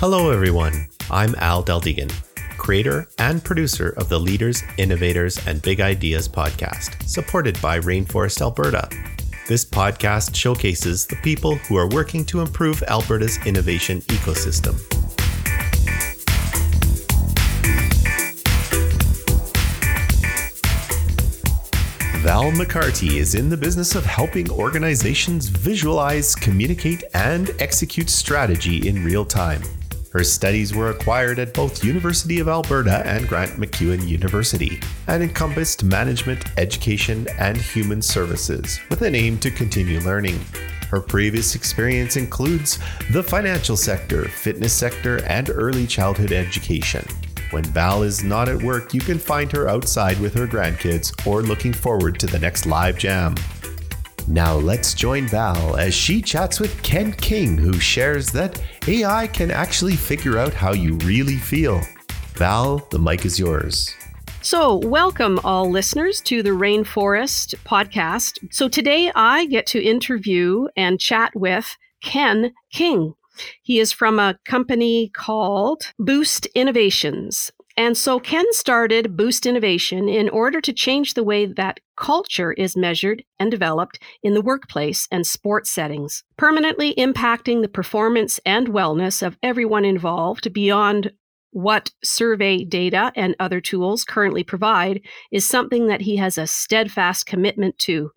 Hello everyone, I'm Al Daldegan, creator and producer of the Leaders, Innovators, and Big Ideas podcast, supported by Rainforest Alberta. This podcast showcases the people who are working to improve Alberta's innovation ecosystem. Val McCarty is in the business of helping organizations visualize, communicate, and execute strategy in real time. Her studies were acquired at both University of Alberta and Grant MacEwan University and encompassed management, education, and human services with an aim to continue learning. Her previous experience includes the financial sector, fitness sector, and early childhood education. When Val is not at work, you can find her outside with her grandkids or looking forward to the next live jam. Now let's join Val as she chats with Ken King, who shares that AI can actually figure out how you really feel. Val, the mic is yours. So welcome all listeners to the Rainforest podcast. So today I get to interview and chat with Ken King. He is from a company called Boost Innovations. And so Ken started Boost Innovation in order to change the way that culture is measured and developed in the workplace and sports settings, permanently impacting the performance and wellness of everyone involved beyond what survey data and other tools currently provide is something that he has a steadfast commitment to.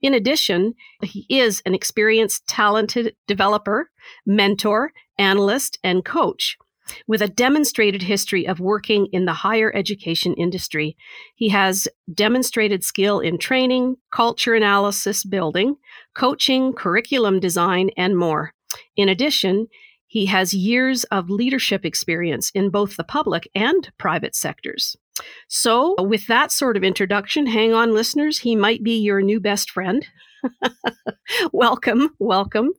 In addition, he is an experienced, talented developer, mentor, analyst, and coach with a demonstrated history of working in the higher education industry. He has demonstrated skill in training, culture analysis building, coaching, curriculum design, and more. In addition, he has years of leadership experience in both the public and private sectors. So with that sort of introduction, hang on, listeners, he might be your new best friend. Welcome,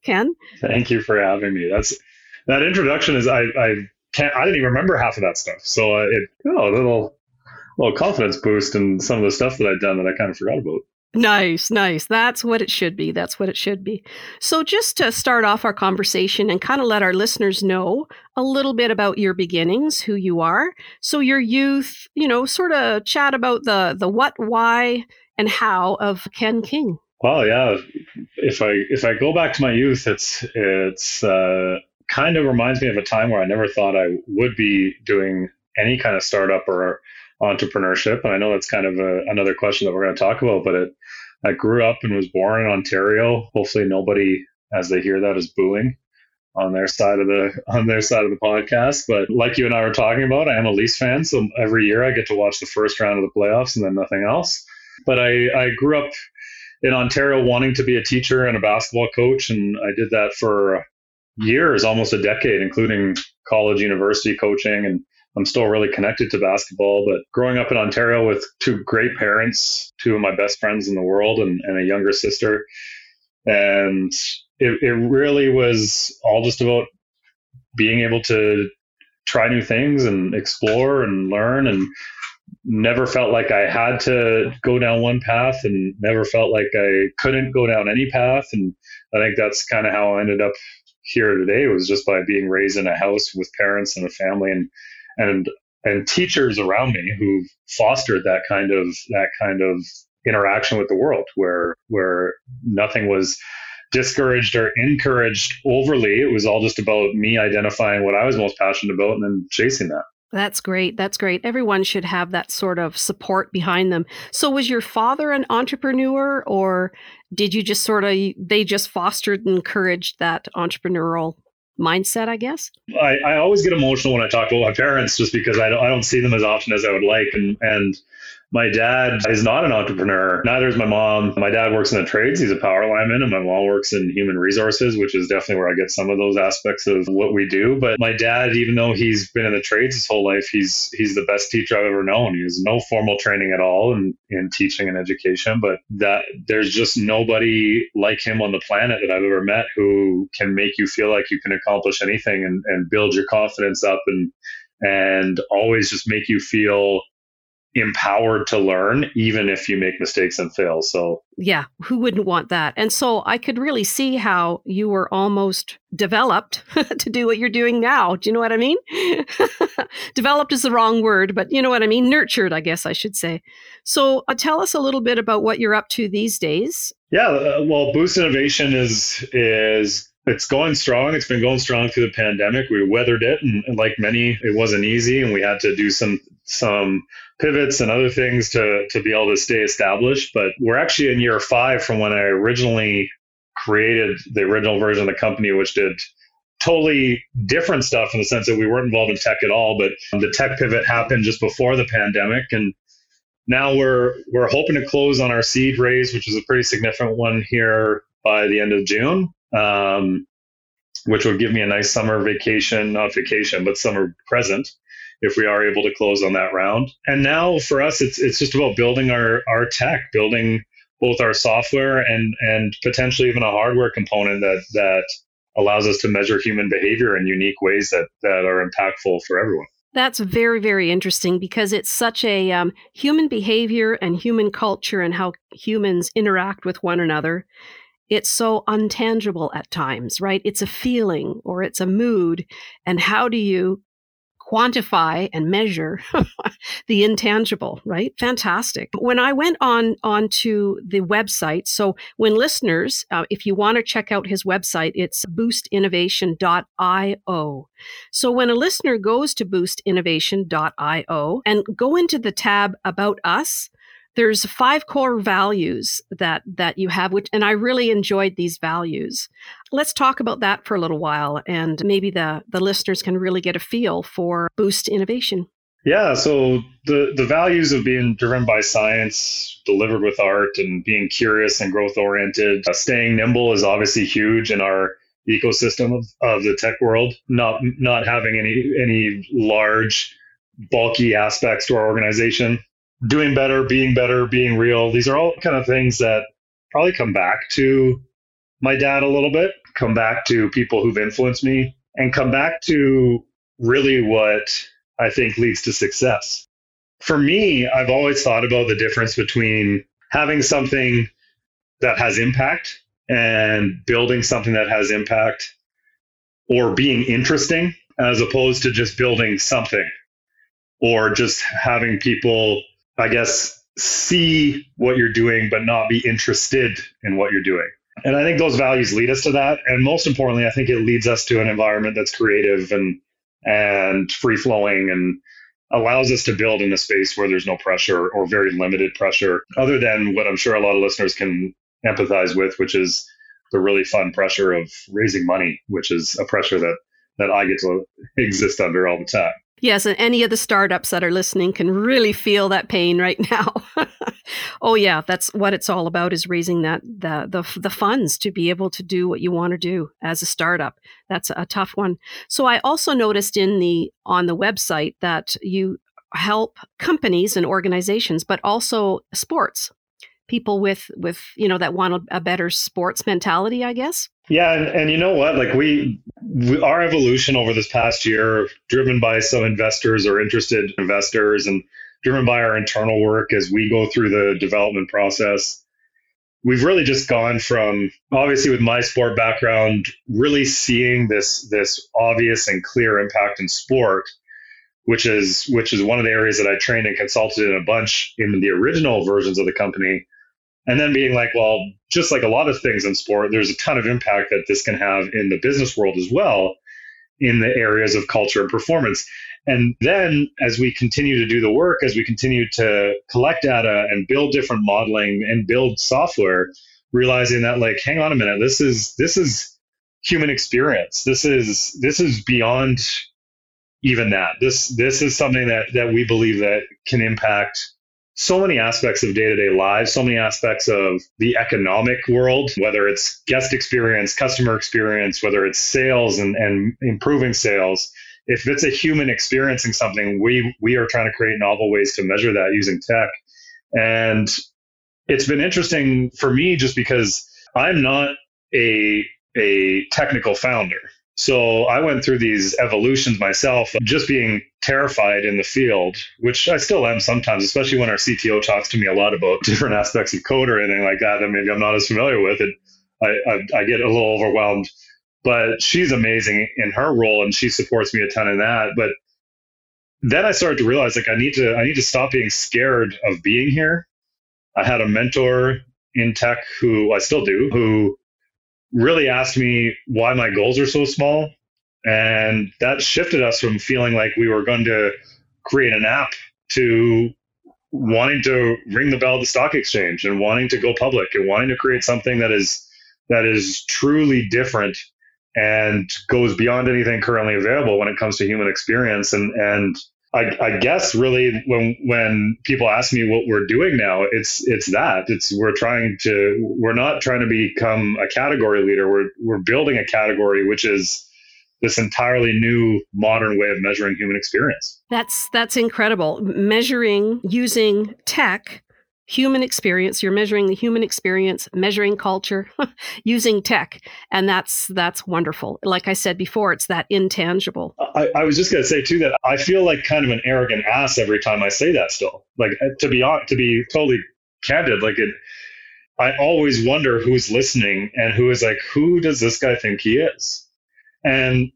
Ken. Thank you for having me. That introduction is, I didn't even remember half of that stuff. So a little confidence boost in some of the stuff that I'd done that I kind of forgot about. Nice. That's what it should be. So just to start off our conversation and kind of let our listeners know a little bit about your beginnings, who you are. So your youth, sort of chat about the what, why, and how of Ken King. Well, yeah. If I go back to my youth, it's kind of reminds me of a time where I never thought I would be doing any kind of startup or entrepreneurship. And I know that's kind of another question that we're going to talk about, but I grew up and was born in Ontario. Hopefully nobody, as they hear that, is booing on their side of the podcast. But like you and I were talking about, I am a Leafs fan. So every year I get to watch the first round of the playoffs and then nothing else. But I grew up in Ontario wanting to be a teacher and a basketball coach. And I did that for years, almost a decade, including college, university coaching, and I'm still really connected to basketball, but growing up in Ontario with two great parents, two of my best friends in the world, and a younger sister. And it really was all just about being able to try new things and explore and learn, and never felt like I had to go down one path and never felt like I couldn't go down any path. And I think that's kind of how I ended up here today, was just by being raised in a house with parents and a family and teachers around me who fostered that kind of interaction with the world, where nothing was discouraged or encouraged overly. It was all just about me identifying what I was most passionate about and then chasing that. That's great. Everyone should have that sort of support behind them. So was your father an entrepreneur, or did you just they just fostered and encouraged that entrepreneurial mindset, I guess? I always get emotional when I talk about my parents, just because I don't see them as often as I would like. And my dad is not an entrepreneur. Neither is my mom. My dad works in the trades. He's a power lineman. And my mom works in human resources, which is definitely where I get some of those aspects of what we do. But my dad, even though he's been in the trades his whole life, he's the best teacher I've ever known. He has no formal training at all in teaching and education. But there's just nobody like him on the planet that I've ever met who can make you feel like you can accomplish anything and build your confidence up and always just make you feel empowered to learn, even if you make mistakes and fail. So yeah, who wouldn't want that? And so I could really see how you were almost developed to do what you're doing now. Do you know what I mean? Developed is the wrong word, but you know what I mean? Nurtured, I guess I should say. So tell us a little bit about what you're up to these days. Yeah, well, Boost Innovation is it's going strong. It's been going strong through the pandemic. We weathered it, and like many, it wasn't easy, and we had to do some pivots and other things to be able to stay established. But we're actually in year 5 from when I originally created the original version of the company, which did totally different stuff in the sense that we weren't involved in tech at all. But the tech pivot happened just before the pandemic, and now we're hoping to close on our seed raise, which is a pretty significant one, here by the end of June. Which would give me a nice summer vacation, not vacation, but summer present, if we are able to close on that round. And now for us, it's just about building our tech, building both our software and potentially even a hardware component that allows us to measure human behavior in unique ways that are impactful for everyone. That's very, very interesting, because it's such a human behavior and human culture and how humans interact with one another. It's so untangible at times, right? It's a feeling or it's a mood. And how do you quantify and measure the intangible, right? Fantastic. When I went onto the website, so when listeners, if you want to check out his website, it's boostinnovation.io. So when a listener goes to boostinnovation.io and go into the tab About Us, there's 5 core values that you have, which, and I really enjoyed these values. Let's talk about that for a little while, and maybe the listeners can really get a feel for Boost Innovation. Yeah, so the values of being driven by science, delivered with art, and being curious and growth-oriented. Staying nimble is obviously huge in our ecosystem of the tech world. Not having any large, bulky aspects to our organization. Doing better, being real. These are all kind of things that probably come back to my dad a little bit, come back to people who've influenced me, and come back to really what I think leads to success. For me, I've always thought about the difference between having something that has impact and building something that has impact, or being interesting, as opposed to just building something or just having people, I guess, see what you're doing, but not be interested in what you're doing. And I think those values lead us to that. And most importantly, I think it leads us to an environment that's creative and free-flowing, and allows us to build in a space where there's no pressure, or very limited pressure, other than what I'm sure a lot of listeners can empathize with, which is the really fun pressure of raising money, which is a pressure that I get to exist under all the time. Yes, and any of the startups that are listening can really feel that pain right now. Oh yeah, that's what it's all about, is raising that the funds to be able to do what you want to do as a startup. That's a tough one. So I also noticed on the website that you help companies and organizations, but also sports. People with that want a better sports mentality, I guess. Yeah, and you know what? Like we our evolution over this past year, driven by some investors or interested investors, and driven by our internal work as we go through the development process, we've really just gone from, obviously with my sport background, really seeing this obvious and clear impact in sport, which is one of the areas that I trained and consulted in a bunch in the original versions of the company. And then being like, well, just like a lot of things in sport, there's a ton of impact that this can have in the business world as well, in the areas of culture and performance. And then as we continue to do the work, as we continue to collect data and build different modeling and build software, realizing that, like, hang on a minute, this is human experience. This is beyond even that. This is something that we believe that can impact so many aspects of day-to-day lives, so many aspects of the economic world, whether it's guest experience, customer experience, whether it's sales and improving sales. If it's a human experiencing something, we are trying to create novel ways to measure that using tech. And it's been interesting for me just because I'm not a technical founder. So I went through these evolutions myself, just being terrified in the field, which I still am sometimes, especially when our CTO talks to me a lot about different aspects of code or anything like that that maybe I'm not as familiar with. I get a little overwhelmed, but she's amazing in her role and she supports me a ton in that. But then I started to realize, like, I need to stop being scared of being here. I had a mentor in tech who I still do, who really asked me why my goals are so small. And that shifted us from feeling like we were going to create an app to wanting to ring the bell at the stock exchange and wanting to go public and wanting to create something that is truly different and goes beyond anything currently available when it comes to human experience. And I guess really when people ask me what we're doing now, we're not trying to become a category leader. We're building a category, which is this entirely new modern way of measuring human experience. That's incredible. Measuring using tech, human experience. You're measuring the human experience, measuring culture, using tech. And that's wonderful. Like I said before, it's that intangible. I was just going to say too, that I feel like kind of an arrogant ass every time I say that still. Like, to be totally candid, like, I always wonder who's listening and who is like, who does this guy think he is? And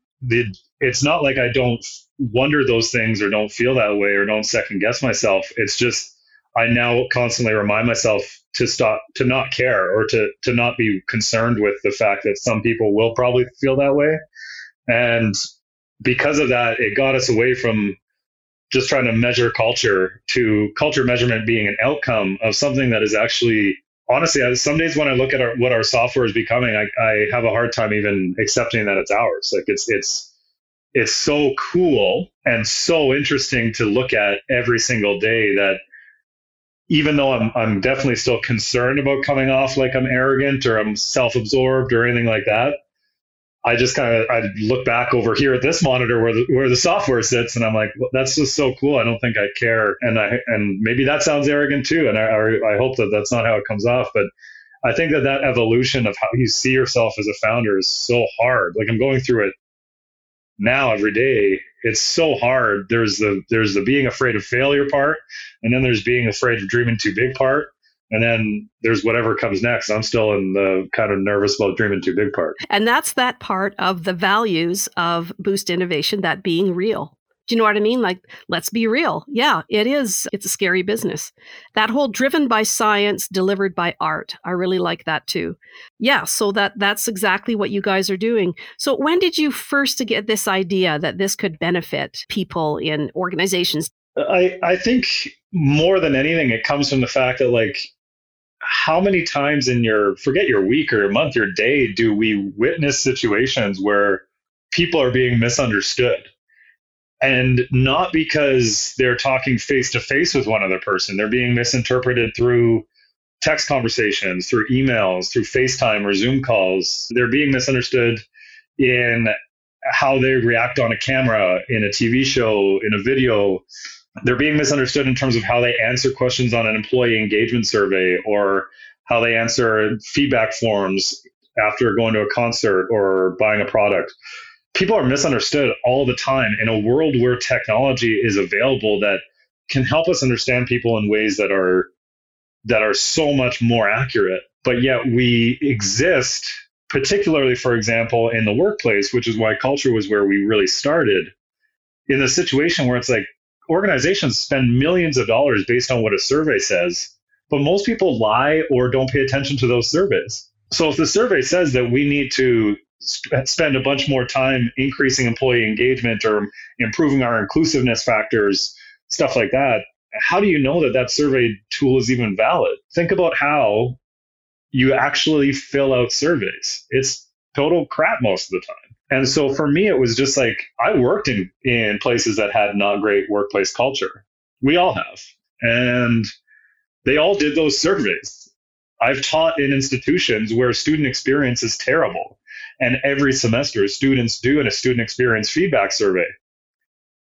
it's not like I don't wonder those things or don't feel that way or don't second guess myself. It's just, I now constantly remind myself to stop, to not care, or to not be concerned with the fact that some people will probably feel that way. And because of that, it got us away from just trying to measure culture to culture measurement being an outcome of something that is actually, honestly, some days when I look at what our software is becoming, I have a hard time even accepting that it's ours. Like, it's so cool and so interesting to look at every single day that even though I'm definitely still concerned about coming off like I'm arrogant or I'm self-absorbed or anything like that, I just I look back over here at this monitor where the software sits, and I'm like, well, that's just so cool. I don't think I care, and maybe that sounds arrogant too, and I hope that that's not how it comes off. But I think that evolution of how you see yourself as a founder is so hard. Like, I'm going through it now every day. It's so hard. There's the being afraid of failure part, and then there's being afraid of dreaming too big part, and then there's whatever comes next. I'm still in the kind of nervous about dreaming too big part. And that's that part of the values of Boost Innovation, that being real. Do you know what I mean? Like, let's be real. Yeah, it is. It's a scary business. That whole driven by science, delivered by art. I really like that too. Yeah, so that's exactly what you guys are doing. So when did you first get this idea that this could benefit people in organizations? I think more than anything, it comes from the fact that, like, how many times in forget your week or your month or day, do we witness situations where people are being misunderstood? And not because they're talking face to face with one other person. They're being misinterpreted through text conversations, through emails, through FaceTime or Zoom calls. They're being misunderstood in how they react on a camera, in a TV show, in a video. They're being misunderstood in terms of how they answer questions on an employee engagement survey, or how they answer feedback forms after going to a concert or buying a product. People are misunderstood all the time in a world where technology is available that can help us understand people in ways that are so much more accurate. But yet we exist, particularly, for example, in the workplace, which is why culture was where we really started, in the situation where it's like organizations spend millions of dollars based on what a survey says, but most people lie or don't pay attention to those surveys. So if the survey says that we need to spend a bunch more time increasing employee engagement or improving our inclusiveness factors, stuff like that, how do you know that survey tool is even valid? Think about how you actually fill out surveys. It's total crap most of the time. And so for me, it was just like, I worked in places that had not great workplace culture. We all have. And they all did those surveys. I've taught in institutions where student experience is terrible. And every semester, students do a student experience feedback survey.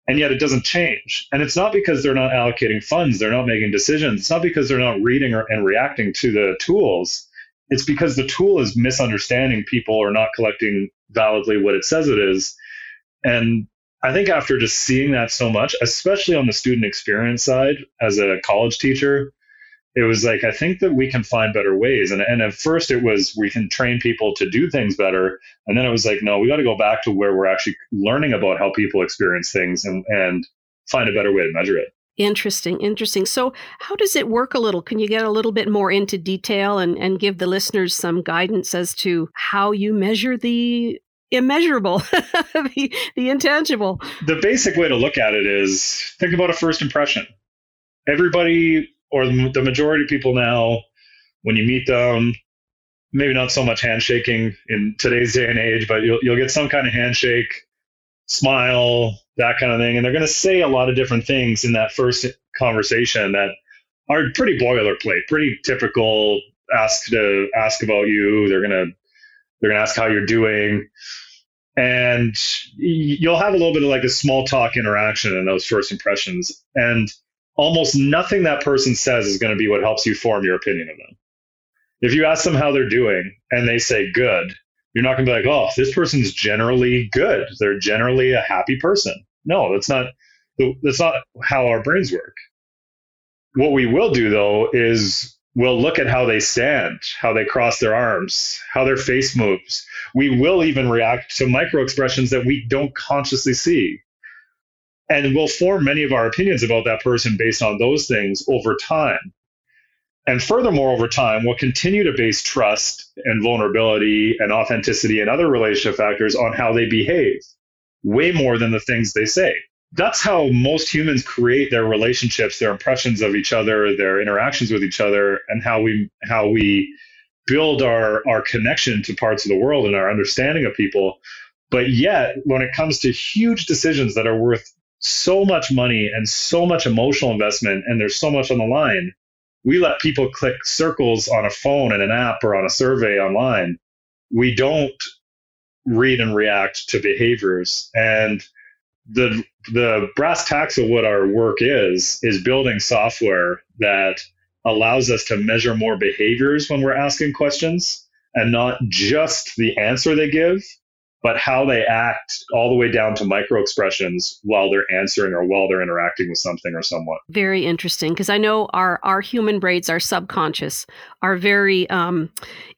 And yet it doesn't change. And it's not because they're not allocating funds. They're not making decisions. It's not because they're not reading and reacting to the tools. It's because the tool is misunderstanding people or not collecting validly what it says it is. And I think after just seeing that so much, especially on the student experience side, as a college teacher, it was like, I think that we can find better ways. And at first it was, we can train people to do things better. And then it was like, no, we got to go back to where we're actually learning about how people experience things and find a better way to measure it. Interesting, interesting. So how does it work a little? Can you get a little bit more into detail and give the listeners some guidance as to how you measure the immeasurable, the intangible? The basic way to look at it is, think about a first impression. Everybody, or the majority of people now, when you meet them, maybe not so much handshaking in today's day and age, but you'll get some kind of handshake, smile, that kind of thing. And they're going to say a lot of different things in that first conversation that are pretty boilerplate, pretty typical, ask about you. They're going to ask how you're doing. And you'll have a little bit of like a small talk interaction in those first impressions. And almost nothing that person says is going to be what helps you form your opinion of them. If you ask them how they're doing and they say good, you're not going to be like, oh, this person's generally good. They're generally a happy person. No, that's not how our brains work. What we will do, though, is we'll look at how they stand, how they cross their arms, how their face moves. We will even react to micro expressions that we don't consciously see. And we'll form many of our opinions about that person based on those things over time. And furthermore, over time, we'll continue to base trust and vulnerability and authenticity and other relationship factors on how they behave, way more than the things they say. That's how most humans create their relationships, their impressions of each other, their interactions with each other, and how we build our connection to parts of the world and our understanding of people. But yet, when it comes to huge decisions that are worth so much money and so much emotional investment, and there's so much on the line, we let people click circles on a phone and an app or on a survey online. We don't read and react to behaviors. And the brass tacks of what our work is building software that allows us to measure more behaviors when we're asking questions, and not just the answer they give, but how they act, all the way down to micro expressions while they're answering or while they're interacting with something or someone. Very interesting, because I know our human brains, our subconscious, are very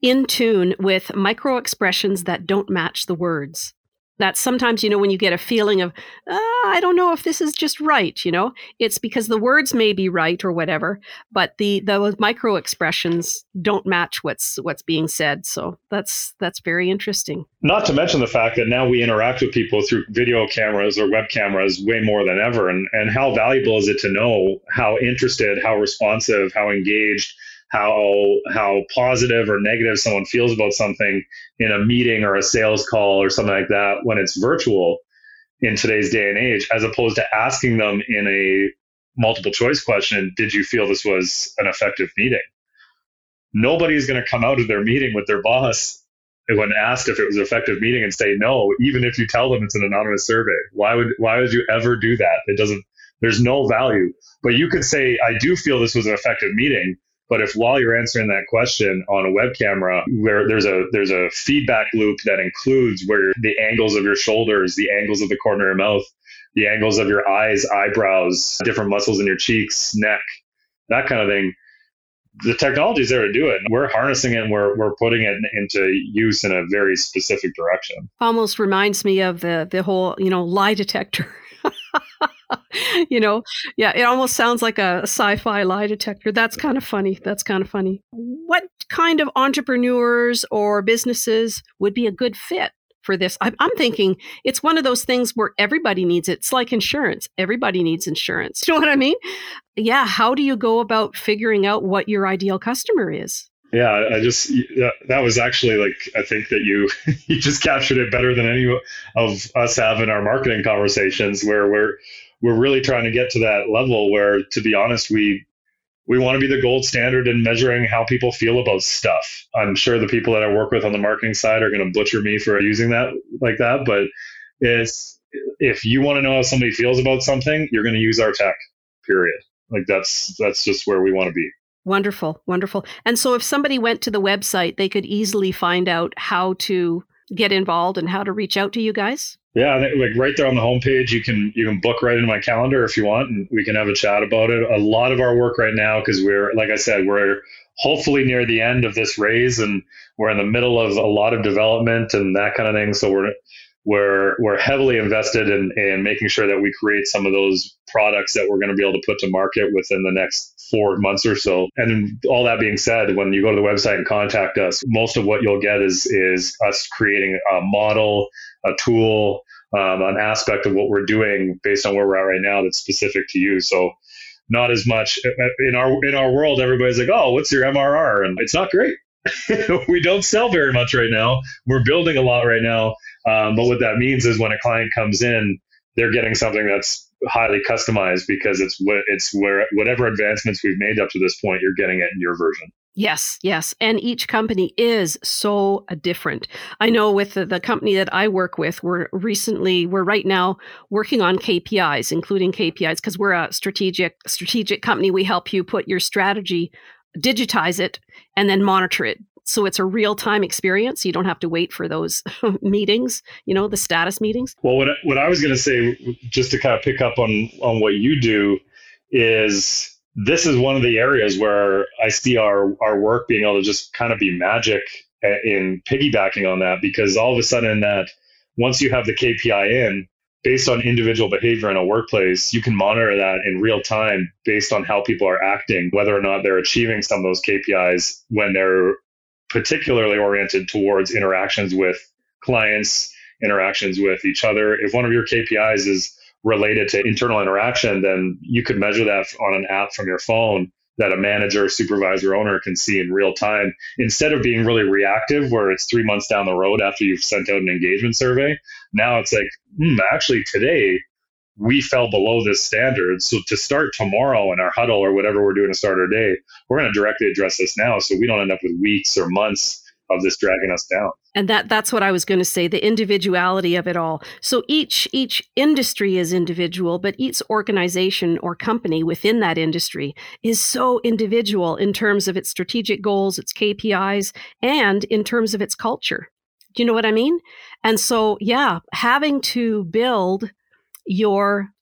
in tune with micro expressions that don't match the words. That sometimes, you know, when you get a feeling of, I don't know if this is just right, you know, it's because the words may be right or whatever, but the micro expressions don't match what's being said. So that's very interesting. Not to mention the fact that now we interact with people through video cameras or web cameras way more than ever. And how valuable is it to know how interested, how responsive, how engaged, how positive or negative someone feels about something in a meeting or a sales call or something like that when it's virtual in today's day and age, as opposed to asking them in a multiple choice question, did you feel this was an effective meeting? Nobody's going to come out of their meeting with their boss when asked if it was an effective meeting and say no, even if you tell them it's an anonymous survey. Why would you ever do that? There's no value. But you could say, I do feel this was an effective meeting. But if while you're answering that question on a web camera, where there's a feedback loop that includes where the angles of your shoulders, the angles of the corner of your mouth, the angles of your eyes, eyebrows, different muscles in your cheeks, neck, that kind of thing, the technology is there to do it. We're harnessing it and we're putting it into use in a very specific direction. Almost reminds me of the whole, you know, lie detector. You know, yeah, it almost sounds like a sci-fi lie detector. That's kind of funny. What kind of entrepreneurs or businesses would be a good fit for this? I'm thinking it's one of those things where everybody needs it. It's like insurance. Everybody needs insurance. You know what I mean? Yeah. How do you go about figuring out what your ideal customer is? Yeah, that was actually like, I think that you just captured it better than any of us have in our marketing conversations, where we're really trying to get to that level where, to be honest, we want to be the gold standard in measuring how people feel about stuff. I'm sure the people that I work with on the marketing side are going to butcher me for using that like that, but if you want to know how somebody feels about something, you're going to use our tech, period. Like that's just where we want to be. Wonderful. And so if somebody went to the website, they could easily find out how to get involved and how to reach out to you guys? Yeah, like right there on the homepage, you can book right into my calendar if you want, and we can have a chat about it. A lot of our work right now, because we're hopefully near the end of this raise, and we're in the middle of a lot of development and that kind of thing. So we're heavily invested in making sure that we create some of those products that we're going to be able to put to market within the next 4 months or so. And all that being said, when you go to the website and contact us, most of what you'll get is us creating a model, a tool, an aspect of what we're doing based on where we're at right now that's specific to you. So not as much in our world, everybody's like, oh, what's your MRR? And it's not great. We don't sell very much right now. We're building a lot right now. But what that means is when a client comes in, they're getting something that's highly customized because it's whatever advancements we've made up to this point, you're getting it in your version. Yes, yes. And each company is so different. I know with the company that I work with, we're right now working on KPIs, including KPIs, because we're a strategic company. We help you put your strategy, digitize it, and then monitor it. So it's a real-time experience. You don't have to wait for those meetings, the status meetings. Well, what I was going to say, just to kind of pick up on what you do, is this is one of the areas where I see our work being able to just kind of be magic in piggybacking on that, because all of a sudden that once you have the KPI in, based on individual behavior in a workplace, you can monitor that in real time based on how people are acting, whether or not they're achieving some of those KPIs when they're particularly oriented towards interactions with clients, interactions with each other. If one of your KPIs is related to internal interaction, then you could measure that on an app from your phone that a manager, supervisor, owner can see in real time, instead of being really reactive where it's 3 months down the road after you've sent out an engagement survey. Now it's like, actually today we fell below this standard. So to start tomorrow in our huddle or whatever we're doing to start our day, we're going to directly address this now so we don't end up with weeks or months of this dragging us down. And that's what I was going to say, the individuality of it all. So each industry is individual, but each organization or company within that industry is so individual in terms of its strategic goals, its KPIs, and in terms of its culture. Do you know what I mean? And so, yeah, having to build you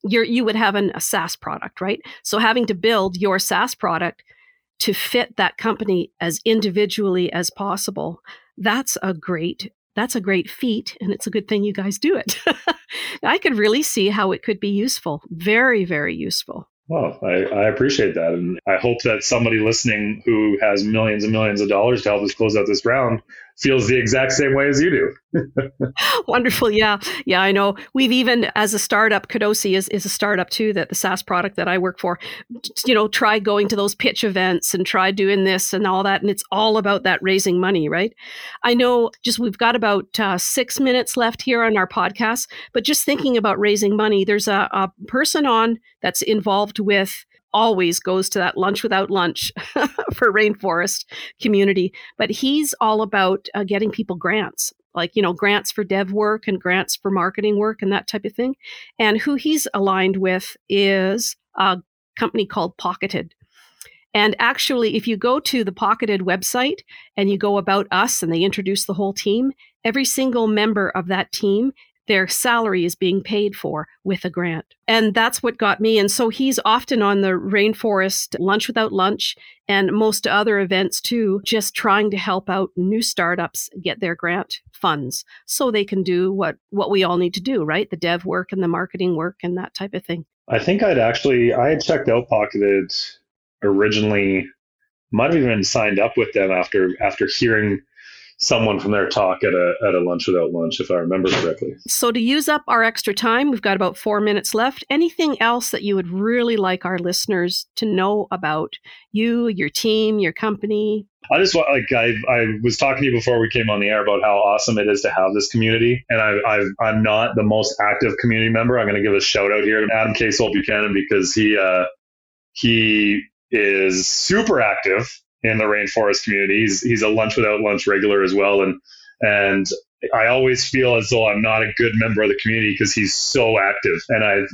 would have a SaaS product, right? So having to build your SaaS product to fit that company as individually as possible, that's a great feat, and it's a good thing you guys do it. I could really see how it could be useful, very, very useful. Well, I appreciate that, and I hope that somebody listening who has millions and millions of dollars to help us close out this round feels the exact same way as you do. Wonderful. Yeah. Yeah, I know. We've even, as a startup, Kadosi is a startup too, that the SaaS product that I work for, try going to those pitch events and try doing this and all that. And it's all about that raising money, right? I know we've got about 6 minutes left here on our podcast, but just thinking about raising money, there's a person on that's involved with always goes to that Lunch Without Lunch for Rainforest community. But he's all about getting people grants, like, grants for dev work and grants for marketing work and that type of thing. And who he's aligned with is a company called Pocketed. And actually, if you go to the Pocketed website and you go about us and they introduce the whole team, every single member of that team, their salary is being paid for with a grant. And that's what got me. And so he's often on the Rainforest Lunch Without Lunch and most other events too, just trying to help out new startups get their grant funds so they can do what we all need to do, right? The dev work and the marketing work and that type of thing. I think I had checked out Pocketed originally, might have even signed up with them after hearing someone from their talk at a Lunch Without Lunch, if I remember correctly. So to use up our extra time, we've got about 4 minutes left. Anything else that you would really like our listeners to know about you, your team, your company? I just want, I was talking to you before we came on the air about how awesome it is to have this community. And I'm not the most active community member. I'm going to give a shout out here to Adam Casehold Buchanan, because he is super active in the Rainforest community. He's a Lunch Without Lunch regular as well. And I always feel as though I'm not a good member of the community because he's so active.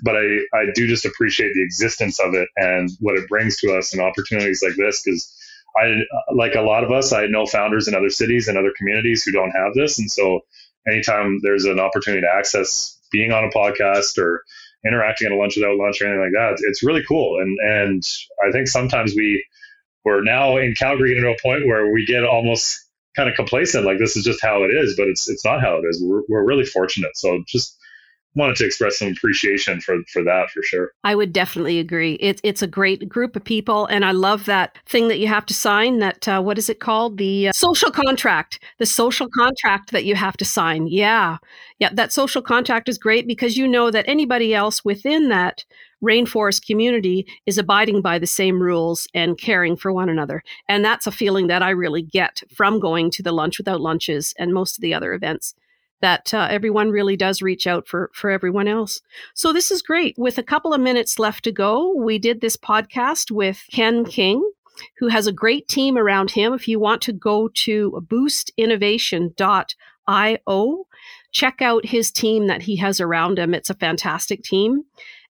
But I do just appreciate the existence of it and what it brings to us and opportunities like this, because I, like a lot of us, I know founders in other cities and other communities who don't have this. And so anytime there's an opportunity to access being on a podcast or interacting at a Lunch Without Lunch or anything like that, it's really cool. And I think sometimes we're now in Calgary getting to a point where we get almost kind of complacent, like this is just how it is, but it's not how it is. We're really fortunate. So just wanted to express some appreciation for that, for sure. I would definitely agree. It's a great group of people. And I love that thing that you have to sign, that, what is it called? The social contract that you have to sign. Yeah. That social contract is great because you know that anybody else within that rainforest community is abiding by the same rules and caring for one another. And that's a feeling that I really get from going to the Lunch Without Lunches and most of the other events, that everyone really does reach out for everyone else. So this is great. With a couple of minutes left to go, we did this podcast with Ken King, who has a great team around him. If you want to go to boostinnovation.io, check out his team that he has around him. It's a fantastic team.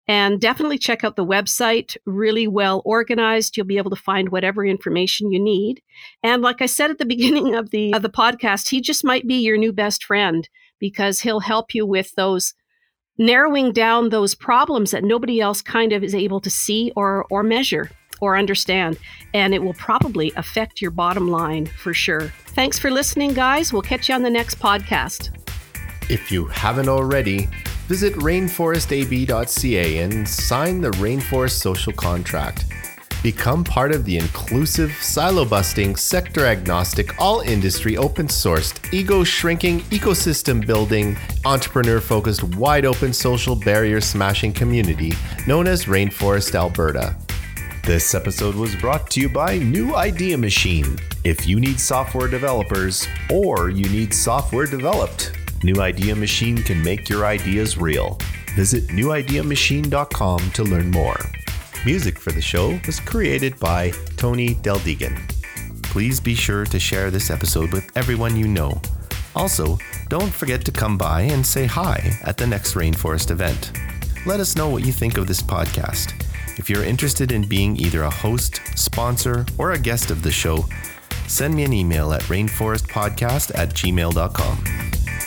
And definitely check out the website, really well organized. You'll be able to find whatever information you need. And like I said at the beginning of the podcast, he just might be your new best friend, because he'll help you with those, narrowing down those problems that nobody else kind of is able to see or measure or understand. And it will probably affect your bottom line for sure. Thanks for listening, guys. We'll catch you on the next podcast. If you haven't already, visit RainforestAB.ca and sign the Rainforest Social Contract. Become part of the inclusive, silo-busting, sector-agnostic, all-industry, open-sourced, ego-shrinking, ecosystem-building, entrepreneur-focused, wide-open, social barrier-smashing community known as Rainforest Alberta. This episode was brought to you by New Idea Machine. If you need software developers or you need software developed, New Idea Machine can make your ideas real. Visit newideamachine.com to learn more. Music for the show was created by Tony Deldegan. Please be sure to share this episode with everyone you know. Also, don't forget to come by and say hi at the next Rainforest event. Let us know what you think of this podcast. If you're interested in being either a host, sponsor, or a guest of the show, send me an email at rainforestpodcast@gmail.com.